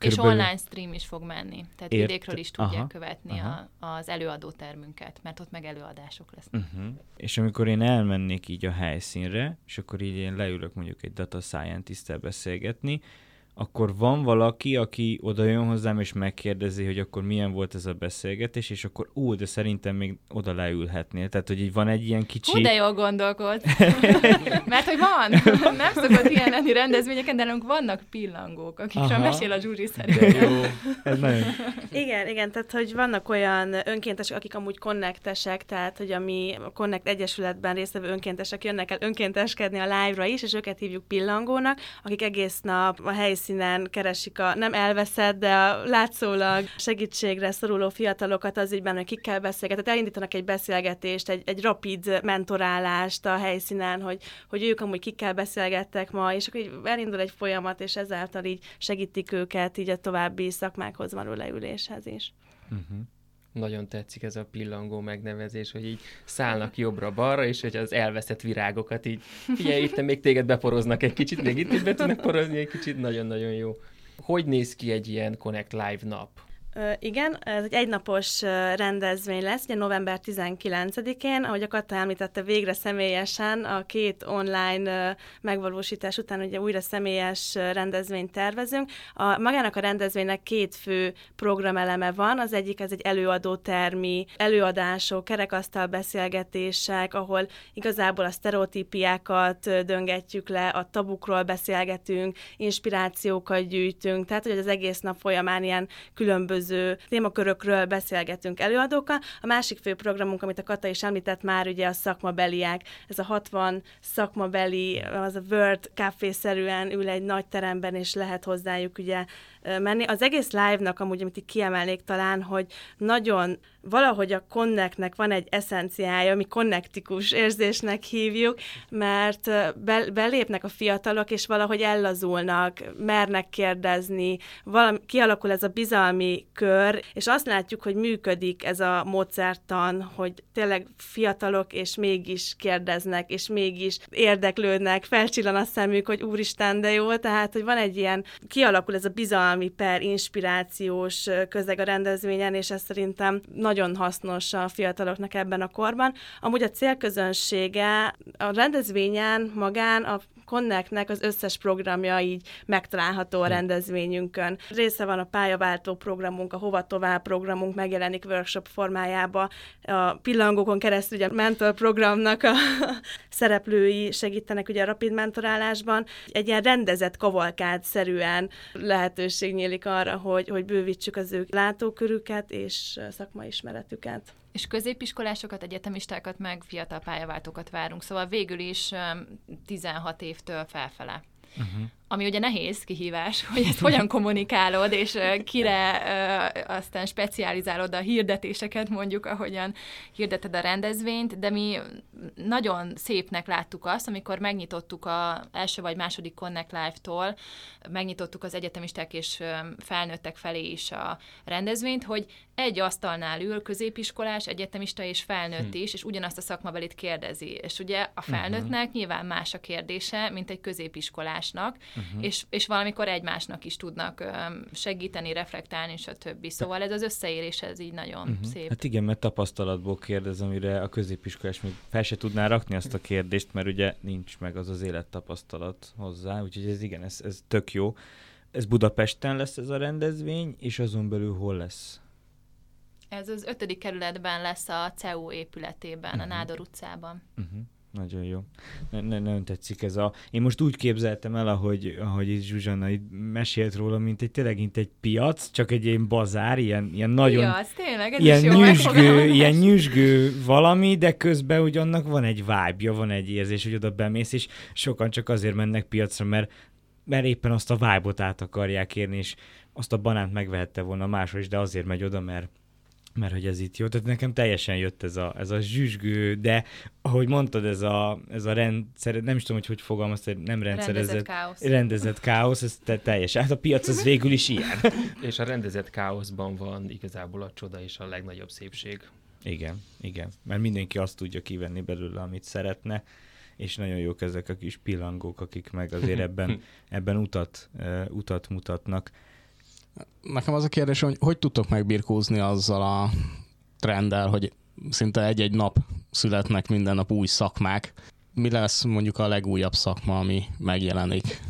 És online stream is fog menni, tehát Ért... vidékről is tudják aha, követni aha. A, az előadótermünket, mert ott meg előadások lesznek. Uh-huh. És amikor én elmennék így a helyszínre, és akkor így én leülök mondjuk egy data scientist-tel beszélgetni, akkor van valaki, aki oda jön hozzám, és megkérdezi, hogy akkor milyen volt ez a beszélgetés, és akkor ú, de szerintem még oda leülhetnél. Tehát, hogy így van egy ilyen kicsi... Hú, de jól gondolkodsz. Mert hogy van. Nem szokott ilyen lenni rendezvényeken, de nálunk vannak pillangók, akik aha. sem mesél a Zsuzsi szerintem. Jó. Ez nagyon... Igen, igen, tehát, hogy vannak olyan önkéntesek, akik amúgy connectesek, tehát, hogy a mi Connect Egyesületben résztvevő önkéntesek jönnek el önkénteskedni a live-ra is, és őket hívjuk pillangónak, akik egész nap a helyszínen színen keresik a nem elveszett, de a látszólag segítségre szoruló fiatalokat az ügyben, hogy kikkel beszélgetni. Tehát elindítanak egy beszélgetést, egy, egy rapid mentorálást a helyszínen, hogy, hogy ők amúgy kikkel beszélgettek ma, és akkor így elindul egy folyamat, és ezáltal így segítik őket így a további szakmákhoz való leüléshez is. Uh-huh. Nagyon tetszik ez a pillangó megnevezés, hogy így szállnak jobbra-balra, és hogy az elveszett virágokat így, figyelj, itt még téged beporoznak egy kicsit, még itt is be tudnak porozni egy kicsit, nagyon-nagyon jó. Hogy néz ki egy ilyen Connect Live nap? Ö, igen, ez egy egynapos rendezvény lesz, ugye november tizenkilencedikén, ahogy a Kata említette, végre személyesen a két online megvalósítás után ugye újra személyes rendezvényt tervezünk. A, magának a rendezvénynek két fő programeleme van, az egyik ez egy előadótermi előadások, kerekasztal beszélgetések, ahol igazából a sztereotípiákat döngetjük le, a tabukról beszélgetünk, inspirációkat gyűjtünk, tehát hogy az egész nap folyamán ilyen különböző témakörökről beszélgetünk előadókkal. A másik fő programunk, amit a Kata is említett már, ugye a szakmabeliák. Ez a hatvan szakmabeli, az a World Café-szerűen ül egy nagy teremben, és lehet hozzájuk ugye menni. Az egész live-nak amúgy, amit így kiemelnék talán, hogy nagyon valahogy a Connectnek van egy eszenciája, mi konnektikus érzésnek hívjuk, mert be, belépnek a fiatalok, és valahogy ellazulnak, mernek kérdezni, valami, kialakul ez a bizalmi kör, és azt látjuk, hogy működik ez a módszertan, hogy tényleg fiatalok, és mégis kérdeznek, és mégis érdeklődnek, felcsillan a szemük, hogy úristen, de jó, tehát, hogy van egy ilyen, kialakul ez a bizalmi per inspirációs közeg a rendezvényen, és ez szerintem nagy nagyon hasznos a fiataloknak ebben a korban. Amúgy a célközönsége a rendezvényen magán a Connectnek az összes programja így megtalálható a rendezvényünkön. Része van a pályaváltó programunk, a Hova Tovább programunk megjelenik workshop formájába, a pillangókon keresztül ugye a mentor programnak a szereplői segítenek ugye a rapid mentorálásban. Egy ilyen rendezett kavalkád-szerűen lehetőség nyílik arra, hogy, hogy bővítsük az ő látókörüket és szakmai ismeretüket. És középiskolásokat, egyetemistákat, meg fiatal pályaváltókat várunk, szóval végül is tizenhat évtől felfele. Uh-huh. Ami ugye nehéz kihívás, hogy ezt hogyan kommunikálod, és kire ö, aztán specializálod a hirdetéseket, mondjuk, ahogyan hirdeted a rendezvényt, de mi nagyon szépnek láttuk azt, amikor megnyitottuk az első vagy második Connect Live-tól, megnyitottuk az egyetemisták és felnőttek felé is a rendezvényt, hogy egy asztalnál ül középiskolás, egyetemista és felnőtt is, és ugyanazt a szakmabelit kérdezi. És ugye a felnőttnek uh-huh. nyilván más a kérdése, mint egy középiskolásnak, Uh-huh. És, és valamikor egymásnak is tudnak um, segíteni, reflektálni, stb. Szóval ez az összeérés, ez így nagyon uh-huh. szép. Hát igen, mert tapasztalatból kérdez, amire a középiskolás még fel se tudná rakni azt a kérdést, mert ugye nincs meg az az élettapasztalat hozzá, úgyhogy ez igen, ez, ez tök jó. Ez Budapesten lesz ez a rendezvény, és azon belül hol lesz? Ez az ötödik kerületben lesz a cé e u épületében, uh-huh. a Nádor utcában. Uh-huh. Nagyon jó. Nem, nem tetszik ez a... Én most úgy képzeltem el, ahogy, ahogy itt Zsuzsanna itt mesélt róla, mint egy tényleg mint egy piac, csak egy ilyen bazár, ilyen, ilyen nagyon... Piac, tényleg, ez ilyen is jó nyüzsgő, ilyen nyüzsgő valami, de közben úgy annak van egy vibe-ja, van egy érzés, hogy oda bemész, és sokan csak azért mennek piacra, mert, mert éppen azt a vibe-ot át akarják érni, és azt a banánt megvehette volna máshol is, de azért megy oda, mert mert hogy ez itt jó, tehát nekem teljesen jött ez a, ez a zsüzsgő, de ahogy mondtad, ez a, ez a rendszer, nem is tudom, hogy hogy fogalmaztad, nem rendszerezett, rendezett káosz, rendezett káosz ez te, teljesen, hát a piac az végül is ilyen. És a rendezett káoszban van igazából a csoda és a legnagyobb szépség. Igen, igen, mert mindenki azt tudja kivenni belőle, amit szeretne, és nagyon jók ezek a kis pillangók, akik meg azért ebben, ebben utat, uh, utat mutatnak. Nekem az a kérdés, hogy hogy tudtok megbirkózni azzal a trenddel, hogy szinte egy-egy nap születnek minden nap új szakmák. Mi lesz mondjuk a legújabb szakma, ami megjelenik?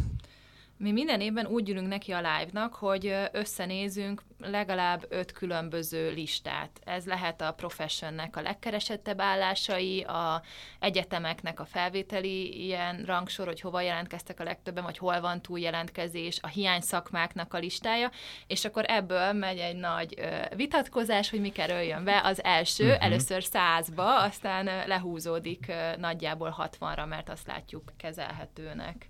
Mi minden évben úgy ülünk neki a live-nak, hogy összenézünk legalább öt különböző listát. Ez lehet a professionnek a legkeresettebb állásai, a egyetemeknek a felvételi ilyen rangsor, hogy hova jelentkeztek a legtöbben, vagy hol van túljelentkezés, a hiány szakmáknak a listája, és akkor ebből megy egy nagy vitatkozás, hogy mi kerüljön be. Az első uh-huh. először százba, aztán lehúzódik nagyjából hatvanra, mert azt látjuk kezelhetőnek.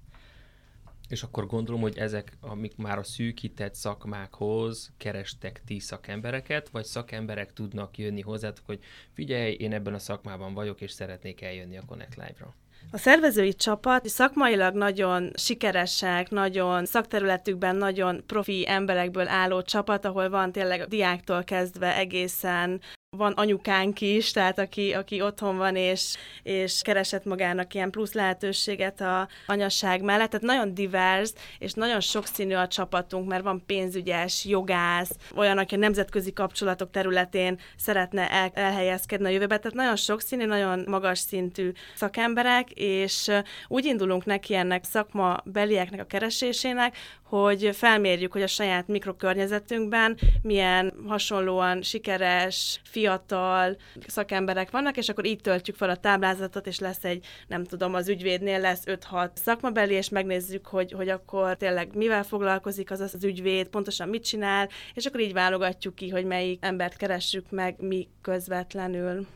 És akkor gondolom, hogy ezek, amik már a szűkített szakmákhoz kerestek ti szakembereket, vagy szakemberek tudnak jönni hozzátok, hogy figyelj, én ebben a szakmában vagyok, és szeretnék eljönni a Connect Live-ra. A szervezői csapat szakmailag nagyon sikeresek, nagyon szakterületükben nagyon profi emberekből álló csapat, ahol van tényleg a diáktól kezdve egészen, van anyukánk is, tehát aki, aki otthon van, és, és keresett magának ilyen plusz lehetőséget a anyaság mellett. Tehát nagyon divers, és nagyon sokszínű a csapatunk, mert van pénzügyes, jogász, olyan, aki a nemzetközi kapcsolatok területén szeretne el, elhelyezkedni a jövőbe. Tehát nagyon sokszínű, nagyon magas szintű szakemberek, és úgy indulunk neki ennek szakma belieknek a keresésének, hogy felmérjük, hogy a saját mikrokörnyezetünkben milyen hasonlóan sikeres, fiatal szakemberek vannak, és akkor így töltjük fel a táblázatot, és lesz egy, nem tudom, az ügyvédnél lesz öt-hat szakmabeli, és megnézzük, hogy, hogy akkor tényleg mivel foglalkozik az az ügyvéd, pontosan mit csinál, és akkor így válogatjuk ki, hogy melyik embert keressük meg mi közvetlenül.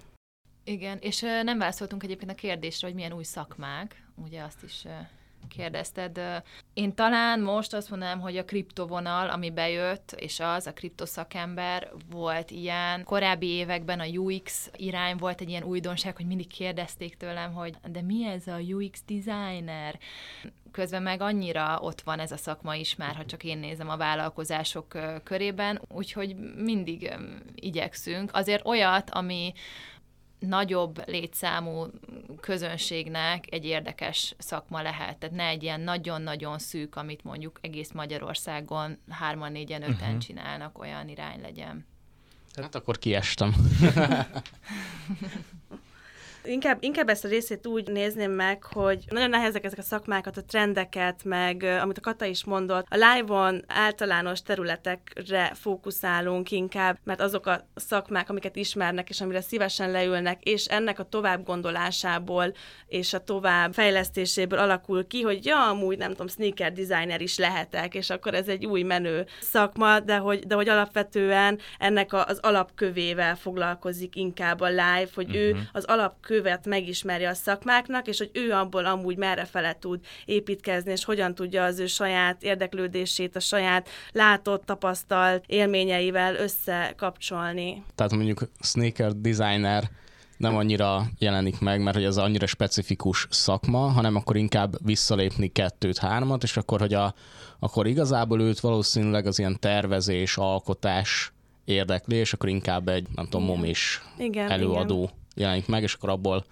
Igen, és nem válaszoltunk egyébként a kérdésre, hogy milyen új szakmák, ugye azt is... kérdezted. Én talán most azt mondanám, hogy a kriptovonal, ami bejött, és az a kriptoszakember volt ilyen. Korábbi években a u iksz irány volt egy ilyen újdonság, hogy mindig kérdezték tőlem, hogy de mi ez a u iksz designer? Közben meg annyira ott van ez a szakma is már, ha csak én nézem a vállalkozások körében, úgyhogy mindig igyekszünk. Azért olyat, ami nagyobb létszámú közönségnek egy érdekes szakma lehet. Tehát ne egy ilyen nagyon-nagyon szűk, amit mondjuk egész Magyarországon hárman, négyen, öten uh-huh. csinálnak, olyan irány legyen. Hát akkor kiestem. Inkább, inkább ezt a részét úgy nézném meg, hogy nagyon nehezek ezek a szakmákat, a trendeket, meg amit a Kata is mondott, a live-on általános területekre fókuszálunk inkább, mert azok a szakmák, amiket ismernek, és amire szívesen leülnek, és ennek a tovább gondolásából, és a tovább fejlesztéséből alakul ki, hogy ja, amúgy nem tudom, sneaker designer is lehetek, és akkor ez egy új menő szakma, de hogy, de hogy alapvetően ennek az alapkövével foglalkozik inkább a live, hogy uh-huh. ő az alapkövével követ megismeri a szakmáknak, és hogy ő abból amúgy merrefele tud építkezni, és hogyan tudja az ő saját érdeklődését, a saját látott, tapasztalt élményeivel összekapcsolni. Tehát mondjuk sneaker designer nem annyira jelenik meg, mert hogy ez annyira specifikus szakma, hanem akkor inkább visszalépni kettőt, hármat, és akkor, hogy a, akkor igazából őt valószínűleg az ilyen tervezés, alkotás érdekli, és akkor inkább egy, nem tudom, momis igen, előadó. Igen. jelenik meg, és akkor abból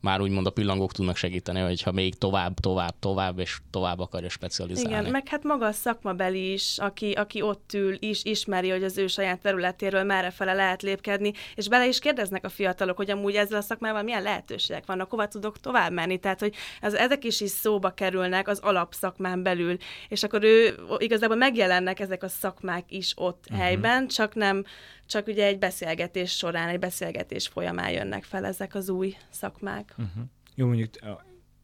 már úgymond a pillangók tudnak segíteni, hogyha még tovább, tovább, tovább, és tovább akarja specializálni. Igen, meg hát maga a szakmabeli is, aki, aki ott ül, is ismeri, hogy az ő saját területéről merrefele lehet lépkedni, és bele is kérdeznek a fiatalok, hogy amúgy ezzel a szakmával milyen lehetőségek vannak, hova tudok tovább menni, tehát hogy az, ezek is is szóba kerülnek az alapszakmán belül, és akkor ő igazából megjelennek ezek a szakmák is ott uh-huh. helyben, csak nem csak ugye egy beszélgetés során, egy beszélgetés folyamán jönnek fel ezek az új szakmák. Uh-huh. Jó, mondjuk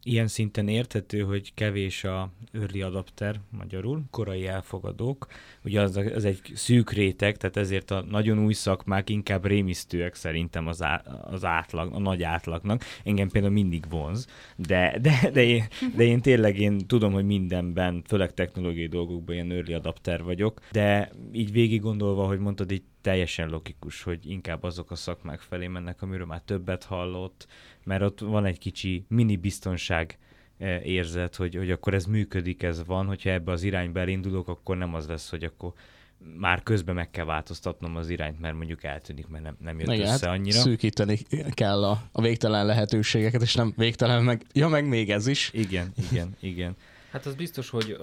ilyen szinten érthető, hogy kevés a early adapter, magyarul, korai elfogadók. Ugye az, az egy szűk réteg, tehát ezért a nagyon új szakmák inkább rémisztőek szerintem az, á, az átlag, a nagy átlagnak. Engem például mindig vonz, de, de, de, én, de én tényleg én tudom, hogy mindenben, főleg technológiai dolgokban ilyen early adapter vagyok, de így végig gondolva, hogy mondtad, így teljesen logikus, hogy inkább azok a szakmák felé mennek, amiről már többet hallott, mert ott van egy kicsi mini biztonság érzet, hogy, hogy akkor ez működik, ez van, hogyha ebbe az irányba elindulok, akkor nem az lesz, hogy akkor már közben meg kell változtatnom az irányt, mert mondjuk eltűnik, mert nem, nem jött igen, össze annyira. Hát szűkíteni kell a, a végtelen lehetőségeket, és nem végtelen, meg ja, meg még ez is. Igen, igen, igen. Hát az biztos, hogy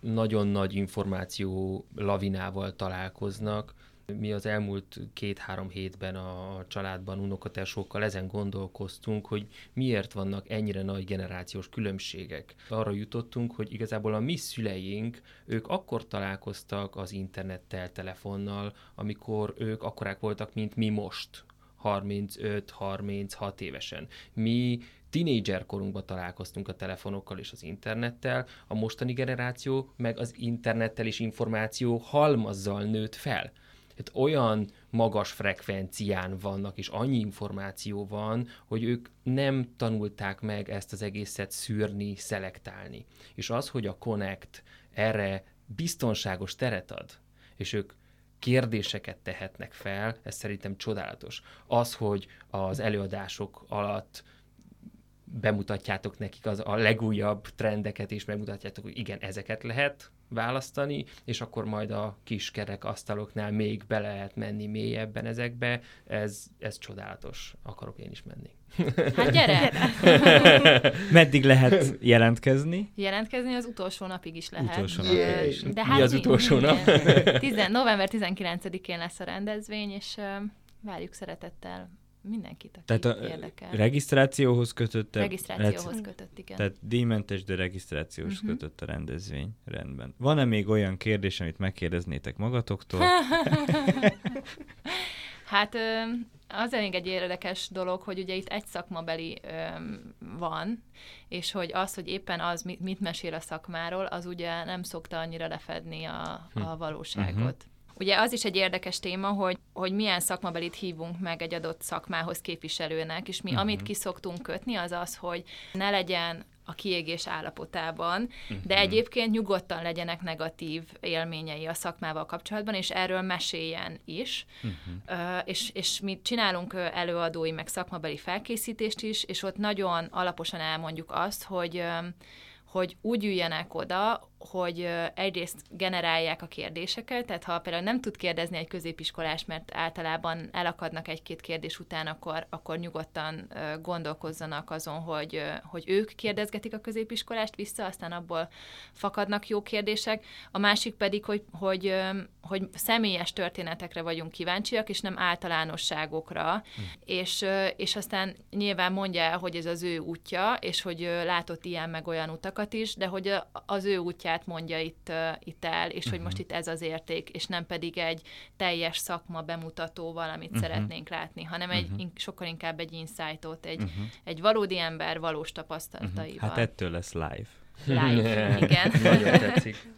nagyon nagy információ lavinával találkoznak. Mi az elmúlt két-három hétben a családban unokatársókkal ezen gondolkoztunk, hogy miért vannak ennyire nagy generációs különbségek. Arra jutottunk, hogy igazából a mi szüleink, ők akkor találkoztak az internettel, telefonnal, amikor ők akkorák voltak, mint mi most, harmincöt-harminchat évesen. Mi tínédzser korunkban találkoztunk a telefonokkal és az internettel, a mostani generáció meg az internettel és információ halmazzal nőtt fel. Hát olyan magas frekvencián vannak, és annyi információ van, hogy ők nem tanulták meg ezt az egészet szűrni, szelektálni. És az, hogy a Connect erre biztonságos teret ad, és ők kérdéseket tehetnek fel, ez szerintem csodálatos. Az, hogy az előadások alatt bemutatjátok nekik az a legújabb trendeket, és megmutatjátok, hogy igen, ezeket lehet választani, és akkor majd a kis kerekasztaloknál még bele lehet menni mélyebben ezekbe. Ez, ez csodálatos. Akarok én is menni. Hát gyere! gyere. Meddig lehet jelentkezni? Jelentkezni az utolsó napig is lehet. Utolsó napig is. De hát mi az mi? utolsó nap? Tizen, november tizenkilencedikén lesz a rendezvény, és uh, várjuk szeretettel mindenkit, aki tehát a érdekel. Regisztrációhoz kötött. Regisztrációhoz kötött, igen. Tehát díjmentes, de regisztrációhoz uh-huh. kötött a rendezvény. Rendben. Van-e még olyan kérdés, amit megkérdeznétek magatoktól? Hát az elég egy érdekes dolog, hogy ugye itt egy szakmabeli van, és hogy az, hogy éppen az mit mesél a szakmáról, az ugye nem szokta annyira lefedni a, a valóságot. Uh-huh. Ugye az is egy érdekes téma, hogy, hogy milyen szakmabelit hívunk meg egy adott szakmához képviselőnek, és mi uh-huh. amit ki szoktunk kötni, az az, hogy ne legyen a kiégés állapotában, uh-huh. de egyébként nyugodtan legyenek negatív élményei a szakmával kapcsolatban, és erről meséljen is. Uh-huh. Uh, és, és mi csinálunk előadói, meg szakmabeli felkészítést is, és ott nagyon alaposan elmondjuk azt, hogy... hogy úgy üljenek oda, hogy egyrészt generálják a kérdéseket, tehát ha például nem tud kérdezni egy középiskolás, mert általában elakadnak egy-két kérdés után, akkor, akkor nyugodtan gondolkozzanak azon, hogy, hogy ők kérdezgetik a középiskolást vissza, aztán abból fakadnak jó kérdések. A másik pedig, hogy, hogy, hogy személyes történetekre vagyunk kíváncsiak, és nem általánosságokra, hm. és, és aztán nyilván mondja el, hogy ez az ő útja, és hogy látott ilyen meg olyan utakat is, de hogy az ő útját mondja itt, itt el, és uh-huh. hogy most itt ez az érték, és nem pedig egy teljes szakma bemutatóval, amit uh-huh. szeretnénk látni, hanem egy, uh-huh. sokkal inkább egy insightot, egy, uh-huh. egy valódi ember valós tapasztalataival. Uh-huh. Hát ettől lesz live. Live, igen. Nagyon tetszik.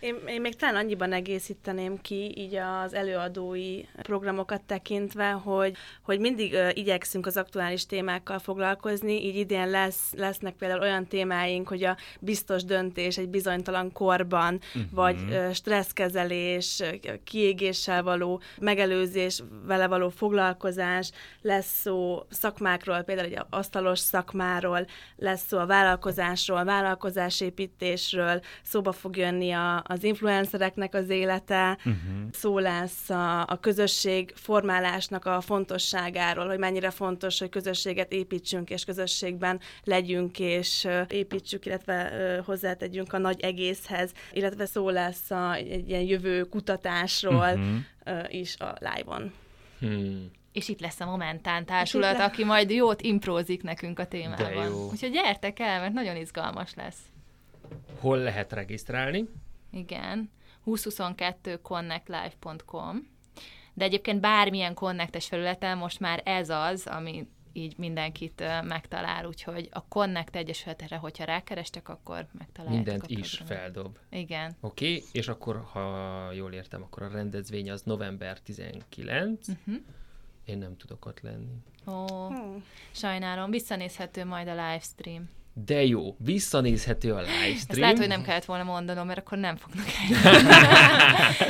Én, én még talán annyiban egészíteném ki így az előadói programokat tekintve, hogy, hogy mindig uh, igyekszünk az aktuális témákkal foglalkozni, így idén lesz, lesznek például olyan témáink, hogy a biztos döntés egy bizonytalan korban, uh-huh. vagy uh, stresszkezelés, kiégéssel való megelőzés, vele való foglalkozás, lesz szó szakmákról, például egy asztalos szakmáról, lesz szó a vállalkozásról, vállalkozásépítésről, szóba fog jönni a az influencereknek az élete, uh-huh. szó lesz a, a közösség formálásnak a fontosságáról, hogy mennyire fontos, hogy közösséget építsünk, és közösségben legyünk, és uh, építsük, illetve uh, hozzátegyünk a nagy egészhez, illetve szó lesz a, egy ilyen jövő kutatásról uh-huh. uh, is a live-on. Hmm. És itt lesz a Momentum társulat, le... aki majd jót improzik nekünk a témában. Úgyhogy gyertek el, mert nagyon izgalmas lesz. Hol lehet regisztrálni? Igen, kétezer-huszonkettő connect live pont com, de egyébként bármilyen Connectes felületen most már ez az, ami így mindenkit megtalál, úgyhogy a Connect Egyesületre, hogyha rákerestek, akkor megtaláljátok mindent a programot. Mindent is feldob. Igen. Oké, okay, és akkor, ha jól értem, akkor a rendezvény az november tizenkilencedike. Uh-huh. Én nem tudok ott lenni. Ó, hmm. sajnálom, visszanézhető majd a livestream. De jó, visszanézhető a livestream. Ezt lehet, hogy nem kellett volna mondanom, mert akkor nem fognak eljönni.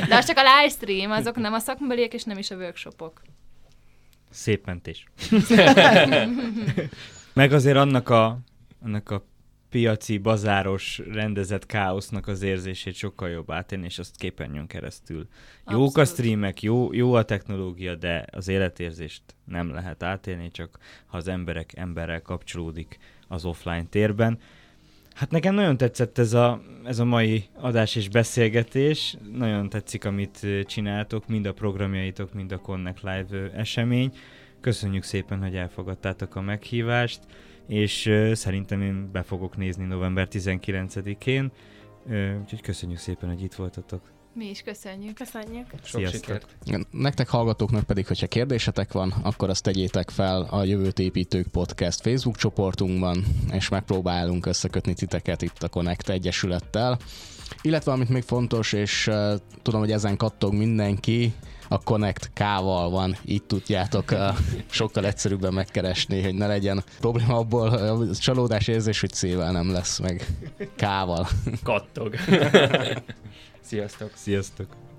De az csak a livestream, azok nem a szakmabeliek, és nem is a workshopok. Szép mentés. Meg azért annak a, annak a piaci, bazáros, rendezett káosznak az érzését sokkal jobb átélni, és azt képernyőn keresztül. Abszolút. Jók a streamek, jó, jó a technológia, de az életérzést nem lehet átélni, csak ha az emberek emberrel kapcsolódik az offline térben. Hát nekem nagyon tetszett ez a, ez a mai adás és beszélgetés. Nagyon tetszik, amit csináltok, mind a programjaitok, mind a Connect Live esemény. Köszönjük szépen, hogy elfogadtátok a meghívást, és szerintem én be fogok nézni november tizenkilencedikén. Úgyhogy köszönjük szépen, hogy itt voltatok. Mi is köszönjük. Köszönjük. Sok sikert. Nektek hallgatóknak pedig, hogyha kérdésetek van, akkor azt tegyétek fel a Jövőt Építők Podcast Facebook csoportunkban, és megpróbálunk összekötni titeket itt a Connect Egyesülettel. Illetve amit még fontos, és uh, tudom, hogy ezen kattog mindenki, a Connect K-val van, így tudjátok uh, sokkal egyszerűbben megkeresni, hogy ne legyen probléma abból a csalódás érzés, hogy C-vel nem lesz, meg K-val. Kattog. Sziasztok! Sziasztok!